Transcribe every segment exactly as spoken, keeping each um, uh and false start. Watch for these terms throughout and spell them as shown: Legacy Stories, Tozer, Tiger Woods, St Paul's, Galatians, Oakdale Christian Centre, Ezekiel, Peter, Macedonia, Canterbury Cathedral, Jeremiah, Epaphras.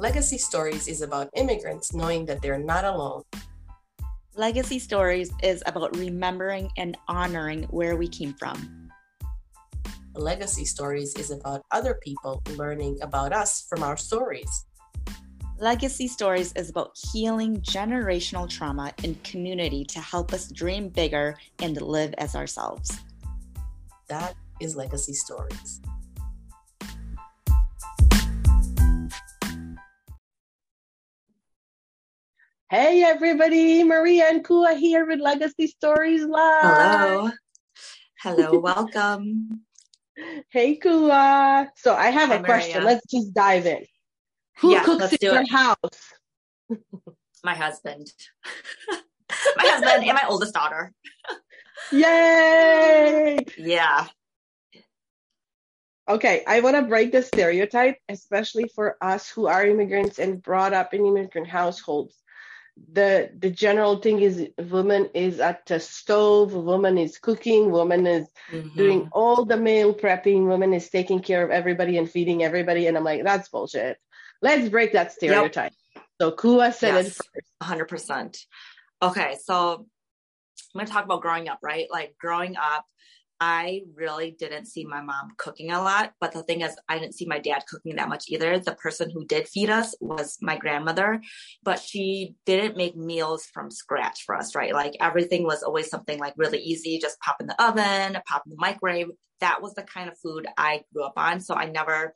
Legacy Stories is about immigrants knowing that they're not alone. Legacy Stories is about remembering and honoring where we came from. Legacy Stories is about other people learning about us from our stories. Legacy Stories is about healing generational trauma in community to help us dream bigger and live as ourselves. That is Legacy Stories. Hey everybody, Maria and Kua here with Legacy Stories Live. Hello. Hello, welcome. Hey Kua. So I have Hi, a question. Maria. Let's just dive in. Who yeah, cooks in your it. house? My husband. My husband and my oldest daughter. Yay! Yeah. Okay, I want to break the stereotype, especially for us who are immigrants and brought up in immigrant households. The the general thing is woman is at the stove, woman is cooking, woman is mm-hmm. doing all the meal prepping, woman is taking care of everybody and feeding everybody. And I'm like, that's bullshit. Let's break that stereotype. Yep. So Kua said yes, it first. one hundred percent. Okay, so I'm going to talk about growing up, right? Like growing up, I really didn't see my mom cooking a lot. But the thing is, I didn't see my dad cooking that much either. The person who did feed us was my grandmother, but she didn't make meals from scratch for us, right? Like everything was always something like really easy, just pop in the oven, pop in the microwave. That was the kind of food I grew up on. So I never...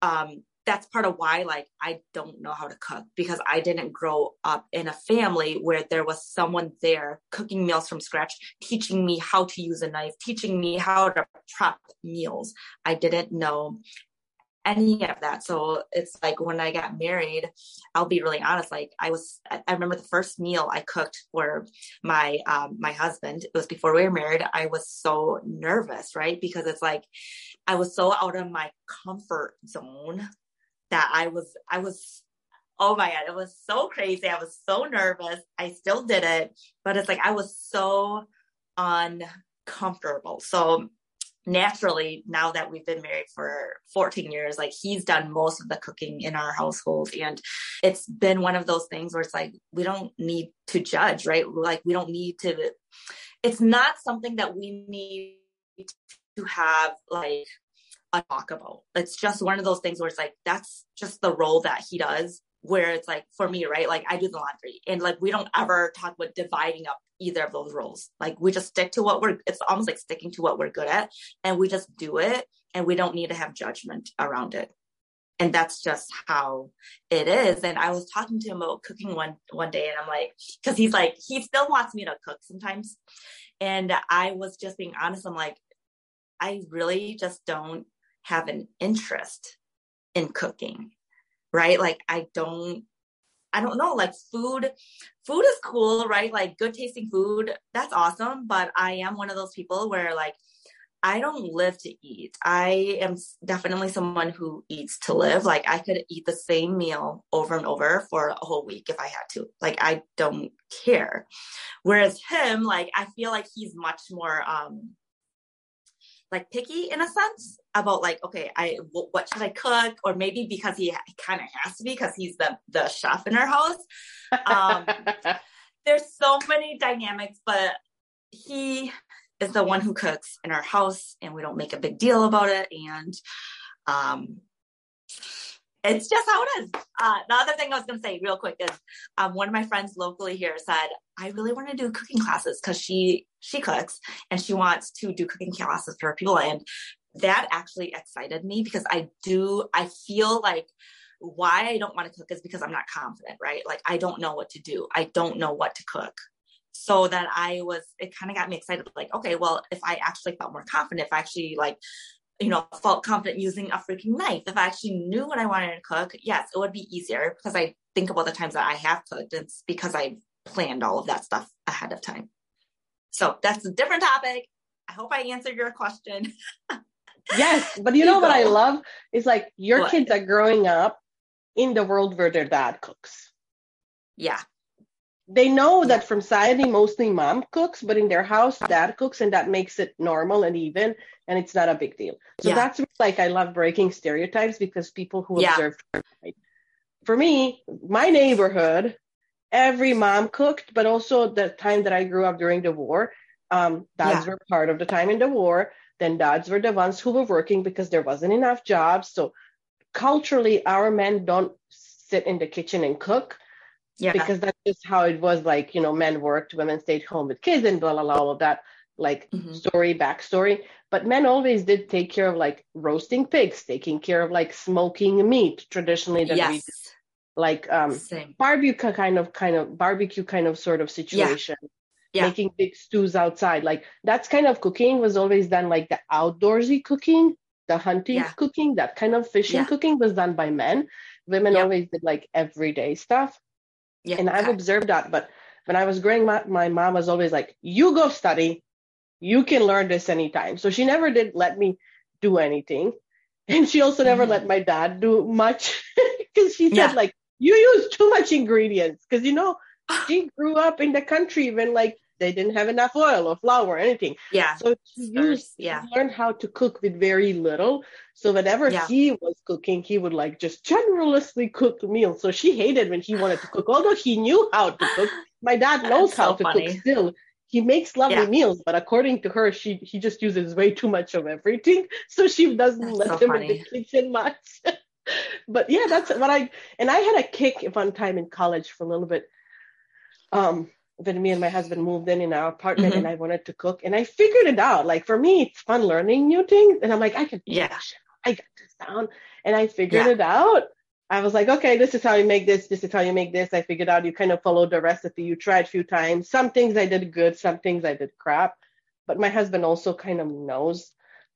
um that's part of why, like, I don't know how to cook because I didn't grow up in a family where there was someone there cooking meals from scratch, teaching me how to use a knife, teaching me how to prep meals. I didn't know any of that. So it's like when I got married, I'll be really honest. Like I was, I remember the first meal I cooked for my, um, my husband, it was before we were married. I was so nervous, right? Because it's like, I was so out of my comfort zone. That I was, I was, oh my God, it was so crazy. I was so nervous. I still did it, but it's like, I was so uncomfortable. So naturally, now that we've been married for fourteen years, like he's done most of the cooking in our household. And it's been one of those things where it's like, we don't need to judge, right? Like we don't need to, it's not something that we need to have like, I talk about. It's just one of those things where it's like, that's just the role that he does, where it's like, for me, right? Like I do the laundry and like, we don't ever talk about dividing up either of those roles. Like we just stick to what we're, it's almost like sticking to what we're good at and we just do it and we don't need to have judgment around it. And that's just how it is. And I was talking to him about cooking one, one day and I'm like, cause he's like, he still wants me to cook sometimes. And I was just being honest. I'm like, I really just don't have an interest in cooking, right? Like, I don't, I don't know, like food, food is cool, right? Like good tasting food, that's awesome. But I am one of those people where like, I don't live to eat. I am definitely someone who eats to live. Like I could eat the same meal over and over for a whole week if I had to, like, I don't care. Whereas him, like, I feel like he's much more, um, like picky in a sense about like, okay, I, w- what should I cook? Or maybe because he kind of has to be because he's the, the chef in our house. Um, there's so many dynamics, but he is the one who cooks in our house and we don't make a big deal about it. And, um, it's just how it is. Uh, the other thing I was going to say real quick is, um, one of my friends locally here said, I really want to do cooking classes because she, she cooks and she wants to do cooking classes for people. And that actually excited me because I do, I feel like why I don't want to cook is because I'm not confident, right? Like I don't know what to do. I don't know what to cook. So that I was, it kind of got me excited. Like, okay, well, if I actually felt more confident, if I actually like, you know, felt confident using a freaking knife. If I actually knew what I wanted to cook, yes, it would be easier because I think about the times that I have cooked. It's because I planned all of that stuff ahead of time. So that's a different topic. I hope I answered your question. Yes. But you know what I love is like your what? Kids are growing up in the world where their dad cooks. Yeah. They know that from society, mostly mom cooks, but in their house, dad cooks, and that makes it normal and even, and it's not a big deal. So yeah. That's like, I love breaking stereotypes because people who yeah. observe, right? for me, my neighborhood, every mom cooked, but also the time that I grew up during the war, um, dads yeah. were part of the time in the war. Then dads were the ones who were working because there wasn't enough jobs. So culturally, our men don't sit in the kitchen and cook yeah. because that's just how it was. Like, you know, men worked, women stayed home with kids and blah, blah, blah, all of that. Like mm-hmm. story, backstory. But men always did take care of like roasting pigs, taking care of like smoking meat traditionally that yes. we did. Like um Same. barbecue kind of kind of barbecue kind of sort of situation. Yeah. Yeah. Making big stews outside. Like that's kind of cooking was always done, like the outdoorsy cooking, the hunting yeah. cooking, that kind of fishing yeah. cooking was done by men. Women yeah. always did like everyday stuff. Yeah. And I've okay. observed that. But when I was growing up, my, my mom was always like, you go study. You can learn this anytime. So she never did let me do anything. And she also never mm-hmm. let my dad do much because she said yeah. like, you use too much ingredients. Because, you know, she grew up in the country when like they didn't have enough oil or flour or anything. Yeah. So she used, yeah. she learned how to cook with very little. So whenever yeah. he was cooking, he would like just generalistly cook meals. So she hated when he wanted to cook, although he knew how to cook. My dad knows so how to funny. cook still. He makes lovely yeah. meals, but according to her, she he just uses way too much of everything. So she doesn't that's let so him funny. in the kitchen much. But yeah, that's what I, and I had a kick one time in college for a little bit. Um, when me and my husband moved in in our apartment mm-hmm. and I wanted to cook and I figured it out. Like for me, it's fun learning new things. And I'm like, I can, yeah, I got this down. And I figured yeah. it out. I was like, okay, this is how you make this. This is how you make this. I figured out you kind of followed the recipe. You tried a few times. Some things I did good. Some things I did crap. But my husband also kind of knows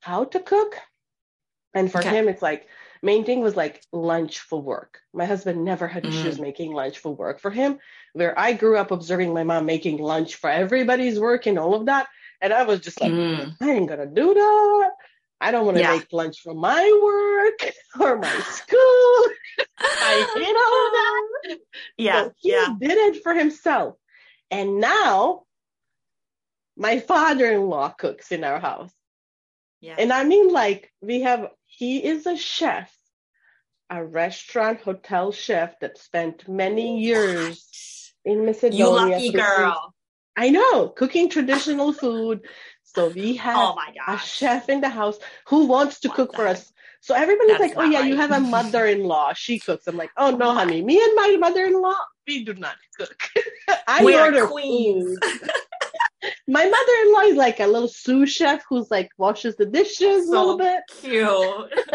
how to cook. And for okay. him, it's like, main thing was like lunch for work. My husband never had mm-hmm. issues making lunch for work for him. Where I grew up observing my mom making lunch for everybody's work and all of that. And I was just like, mm. I ain't going to do that. I don't want to yeah. make lunch for my work or my school. I hate all of that. Yeah, so he yeah. did it for himself. And now my father-in-law cooks in our house. Yeah. And I mean, like we have, he is a chef, a restaurant hotel chef that spent many years what? in Macedonia. You lucky cooking. girl. I know, cooking traditional food. So we have oh a chef in the house who wants to what cook that? for us. So everybody's That's like, oh, yeah, right. you have a mother-in-law. She cooks. I'm like, oh, no, honey. Me and my mother-in-law, we do not cook. I we order queens. food. My mother-in-law is like a little sous chef who's like washes the dishes so a little bit. Cute.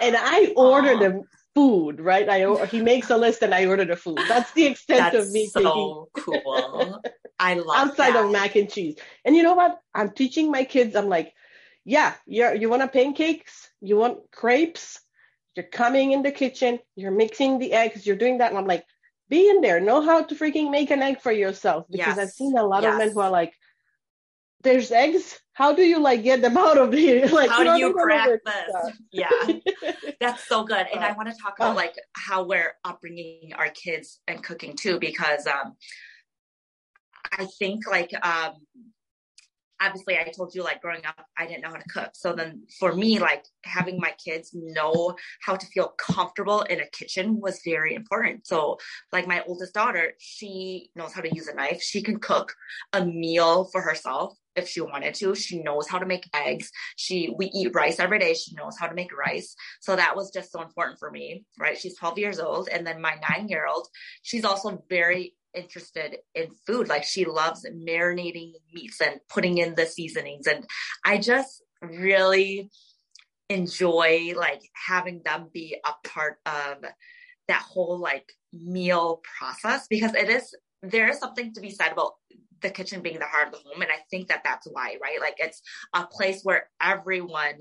And I order Aww. the food, right? I or- He makes a list and I order the food. That's the extent That's of me so taking. cool. I love Outside that. of mac and cheese. And you know what? I'm teaching my kids. I'm like, yeah, you're, you want a pancakes? You want crepes? You're coming in the kitchen. You're mixing the eggs. You're doing that. And I'm like, be in there. Know how to freaking make an egg for yourself. Because yes. I've seen a lot yes. of men who are like, there's eggs. How do you like get them out of here? Like, how do you crack this? Stuff. Yeah. That's so good. And uh, I want to talk about uh, like how we're upbringing our kids and cooking too, because um, I think like, um, obviously I told you like growing up, I didn't know how to cook. So then for me, like having my kids know how to feel comfortable in a kitchen was very important. So like my oldest daughter, she knows how to use a knife. She can cook a meal for herself. If she wanted to, she knows how to make eggs. She, we eat rice every day. She knows how to make rice. So that was just so important for me, right? She's twelve years old. And then my nine-year-old, she's also very interested in food. Like she loves marinating meats and putting in the seasonings. And I just really enjoy like having them be a part of that whole like meal process, because it is, there is something to be said about the kitchen being the heart of the home. And I think that that's why, right? Like it's a place where everyone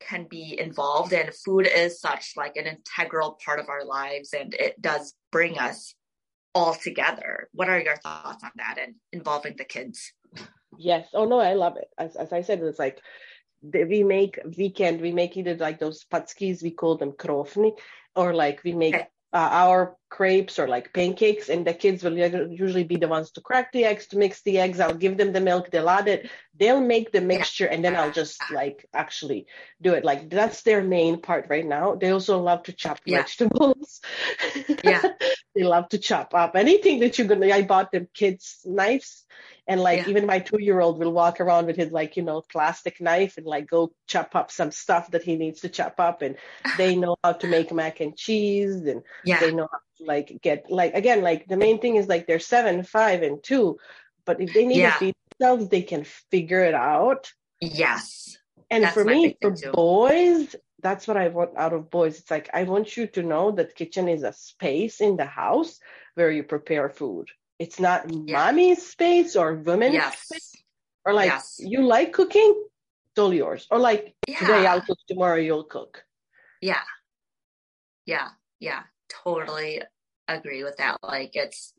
can be involved, and food is such like an integral part of our lives. And it does bring us all together. What are your thoughts on that and involving the kids? Yes. Oh no, I love it. As, as I said, it's like, we make weekend, we make either like those patskis, we call them krofni, or like we make okay. uh, our crepes or like pancakes, and the kids will usually be the ones to crack the eggs, to mix the eggs. I'll give them the milk, they'll add it, they'll make the mixture, and then I'll just like actually do it. Like that's their main part right now. They also love to chop yeah. vegetables. Yeah. They love to chop up anything that you're gonna. I bought them kids knives, and like yeah. even my two-year-old will walk around with his like, you know, plastic knife and like go chop up some stuff that he needs to chop up. And they know how to make mac and cheese, and yeah. they know how to like get like, again, like the main thing is like they're seven, five, and two, but if they need yeah. to feed themselves, they can figure it out. Yes, and that's for me, for too. boys. That's what I want out of boys. It's like, I want you to know that kitchen is a space in the house where you prepare food. It's not yeah. mommy's space or women's yes. space. Or like, yes. you like cooking? It's all yours. Or like, yeah. today I'll cook, tomorrow you'll cook. Yeah. Yeah. Yeah. Totally agree with that. Like it's,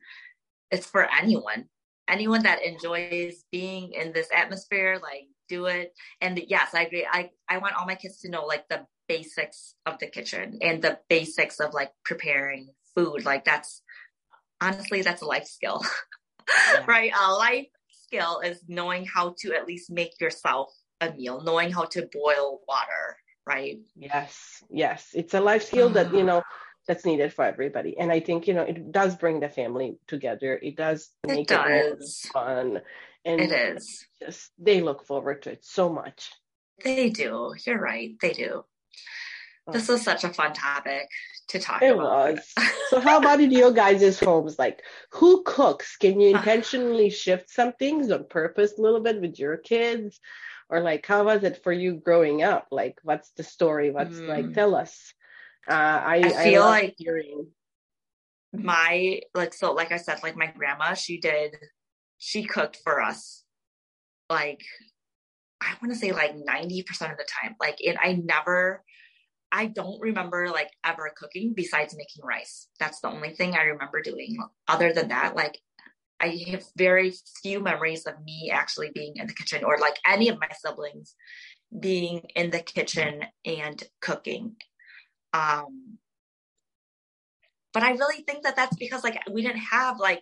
it's for anyone, anyone that enjoys being in this atmosphere, like do it. And yes, I agree. I, I want all my kids to know like the basics of the kitchen and the basics of like preparing food. Like that's honestly, that's a life skill, yeah. right? A life skill is knowing how to at least make yourself a meal, knowing how to boil water, right? Yes. Yes. It's a life skill that, you know, that's needed for everybody. And I think, you know, it does bring the family together. It does make it, does. it really fun. And it is. Just, they look forward to it so much. They do. You're right. They do. Oh. This was such a fun topic to talk it about. It was. So how about in your guys' homes? Like, who cooks? Can you intentionally shift some things on purpose a little bit with your kids? Or like, how was it for you growing up? Like, what's the story? What's mm. like, tell us. Uh, I, I feel I like hearing. my, like, so like I said, like my grandma, she did, she cooked for us. Like, I want to say like ninety percent of the time. Like, and I never, I don't remember like ever cooking besides making rice. That's the only thing I remember doing. Other than that, like I have very few memories of me actually being in the kitchen or like any of my siblings being in the kitchen and cooking. Um, but I really think that that's because like, we didn't have like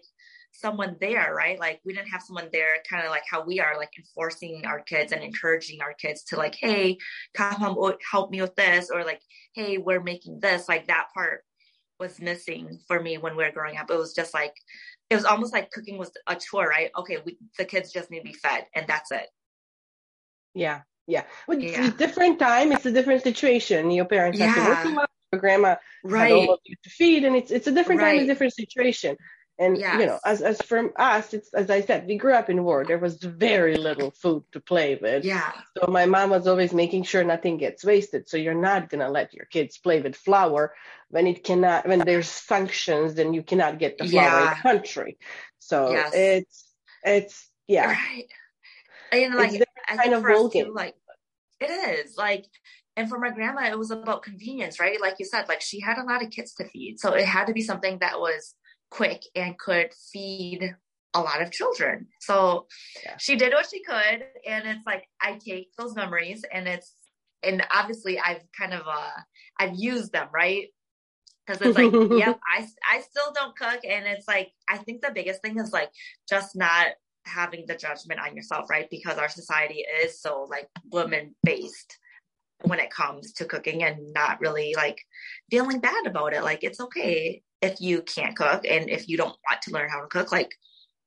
someone there, right? Like we didn't have someone there kind of like how we are like enforcing our kids and encouraging our kids to like, hey, come home, help me with this. Or like, hey, we're making this. Like that part was missing for me when we were growing up. It was just like, it was almost like cooking was a chore, right? Okay. We, the kids just need to be fed and that's it. Yeah. Yeah. Well, it's yeah. a different time. It's a different situation. Your parents yeah. have to work a lot. Your grandma right. had all of you to feed. And it's it's a different right. time, a different situation. And, yes. you know, as as from us, it's, as I said, we grew up in war. There was very little food to play with. Yeah. So my mom was always making sure nothing gets wasted. So you're not going to let your kids play with flour when it cannot, when there's sanctions, then you cannot get the flour yeah. in the country. So yes. it's, it's, yeah. Right. And like, it's I kind of too, like it is like, and for my grandma, it was about convenience, right? Like you said, like she had a lot of kids to feed. So it had to be something that was quick and could feed a lot of children. So yeah. she did what she could. And it's like, I take those memories and it's, and obviously I've kind of, uh, I've used them, right? Cause it's like, yep, I, I still don't cook. And it's like, I think the biggest thing is like, just not having the judgment on yourself, right? Because our society is so like women based when it comes to cooking and not really like feeling bad about it. Like it's okay if you can't cook and if you don't want to learn how to cook, like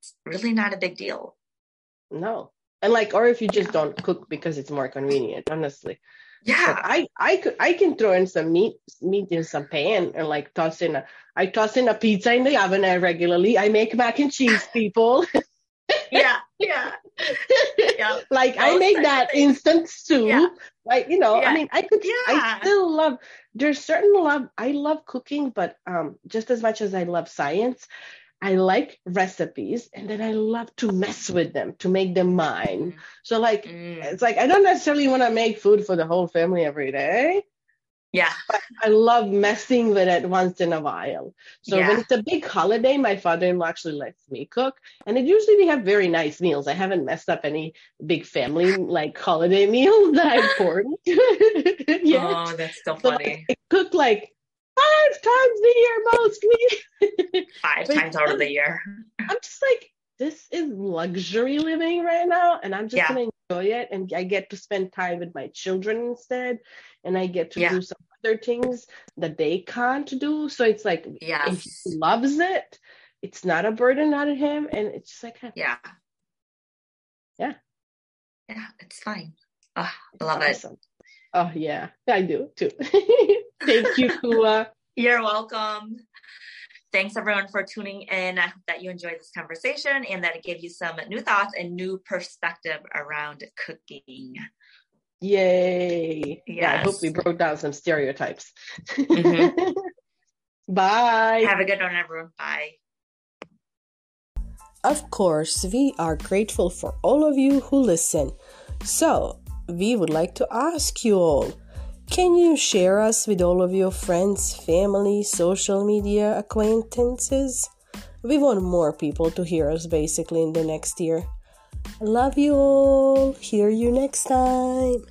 it's really not a big deal. No. And like, or if you just don't cook because it's more convenient, honestly. Yeah. But I, I could, I can throw in some meat, meat in some pan and like toss in a, I toss in a pizza in the oven regularly. I make mac and cheese, people. yeah yeah yeah like I make that instant soup yeah. like you know yeah. I mean I could yeah. I still love there's certain love I love cooking but um just as much as I love science I like recipes and then I love to mess with them to make them mine mm. so like mm. it's like I don't necessarily want to make food for the whole family every day. Yeah. But I love messing with it once in a while. So yeah. when it's a big holiday, my father-in-law actually lets me cook. And it usually we have very nice meals. I haven't messed up any big family like holiday meal that I've poured. Oh, that's so funny. So I cook like five times a year most. We five but times out of the year. I'm just like, this is luxury living right now, and I'm just yeah. going to enjoy it. And I get to spend time with my children instead, and I get to yeah. do some other things that they can't do. So it's like, yes. if he loves it, it's not a burden on him, and it's just like, yeah, yeah, yeah, it's fine. Oh, I love awesome. it. Oh yeah, I do too. Thank you, Kua. You're welcome. Thanks everyone for tuning in. I hope that you enjoyed this conversation and that it gave you some new thoughts and new perspective around cooking. Yay. Yes. Yeah, I hope we broke down some stereotypes. Mm-hmm. Bye. Have a good one, everyone. Bye. Of course, we are grateful for all of you who listen. So we would like to ask you all, can you share us with all of your friends, family, social media, acquaintances? We want more people to hear us basically in the next year. Love you all. Hear you next time.